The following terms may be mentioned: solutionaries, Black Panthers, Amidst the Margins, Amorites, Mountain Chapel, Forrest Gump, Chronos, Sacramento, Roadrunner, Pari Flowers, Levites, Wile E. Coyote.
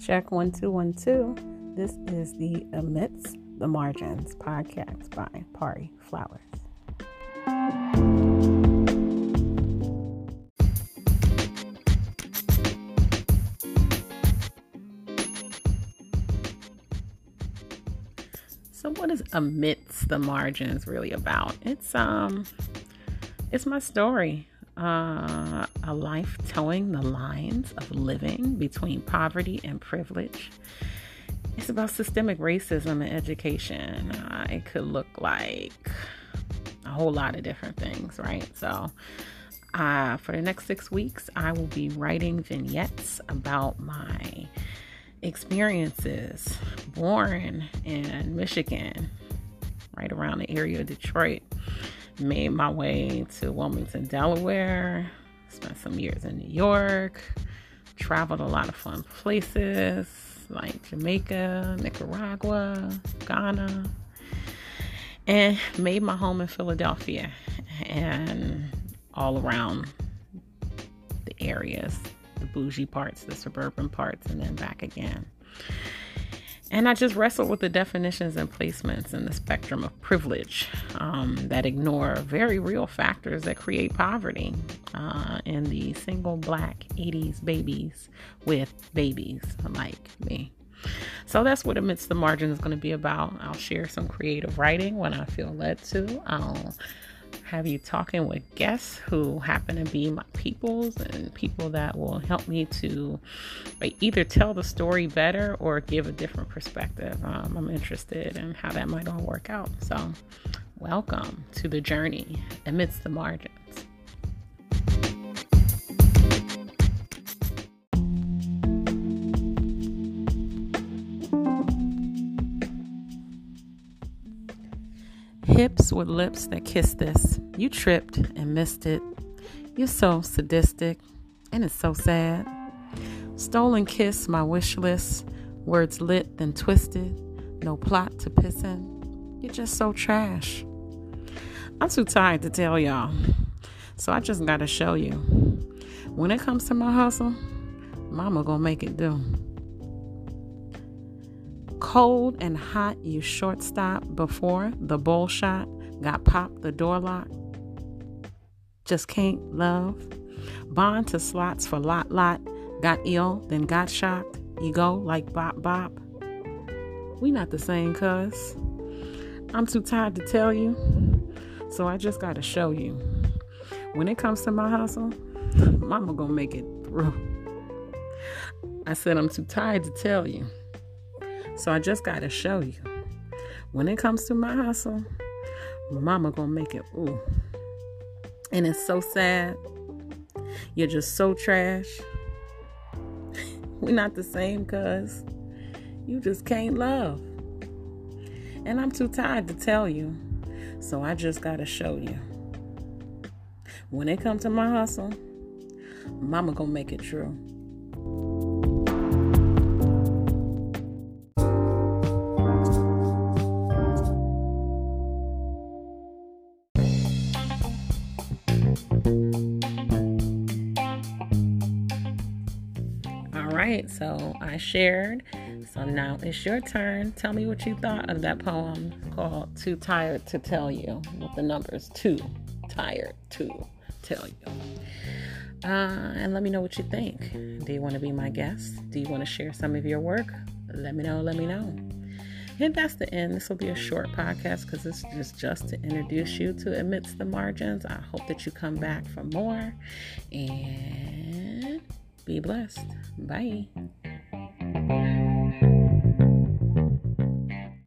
Check 1212. This is the Amidst the Margins podcast by Pari Flowers. So, what is Amidst the Margins really about? It's my story. A life towing the lines of living between poverty and privilege. It's about systemic racism in education. It could look like a whole lot of different things, right? So for the next 6 weeks, I will be writing vignettes about my experiences born in Michigan, right around the area of Detroit. Made my way to Wilmington, Delaware, spent some years in New York, traveled a lot of fun places like Jamaica, Nicaragua, Ghana, and made my home in Philadelphia and all around the areas, the bougie parts, the suburban parts, and then back again. And I just wrestled with the definitions and placements in the spectrum of privilege that ignore very real factors that create poverty in the single black 80s babies with babies like me. So that's what Amidst the Margin is going to be about. I'll share some creative writing when I feel led to. I'll have you talking with guests who happen to be my peoples and people that will help me to either tell the story better or give a different perspective. I'm interested in how that might all work out. So welcome to the journey Amidst the Margins. Hips with lips that kiss this. You tripped and missed it. You're so sadistic, and it's so sad. Stolen kiss, my wish list. Words lit, then twisted. No plot to piss in. You're just so trash. I'm too tired to tell y'all, so I just gotta show you. When it comes to my hustle, mama gonna make it do. Cold and hot, you shortstop before the bowl shot. Got popped the door lock. Just can't love. Bond to slots for lot. Got ill, then got shocked. You go like bop. We not the same, cuz. I'm too tired to tell you, so I just gotta show you. When it comes to my hustle, mama gonna make it through. I said I'm too tired to tell you, so I just gotta show you. When it comes to my hustle, mama gonna make it, ooh. And it's so sad. You're just so trash. We're not the same, cuz. You just can't love. And I'm too tired to tell you, so I just gotta show you. When it comes to my hustle, mama gonna make it true. So I shared, so now it's your turn. Tell me what you thought of that poem called Too Tired to Tell You, with the numbers too tired to tell you. And let me know what you think. Do you want to be my guest? Do you want to share some of your work? Let me know. And that's the end. This will be a short podcast because this is just to introduce you to Amidst the Margins. I hope that you come back for more, and be blessed. Bye.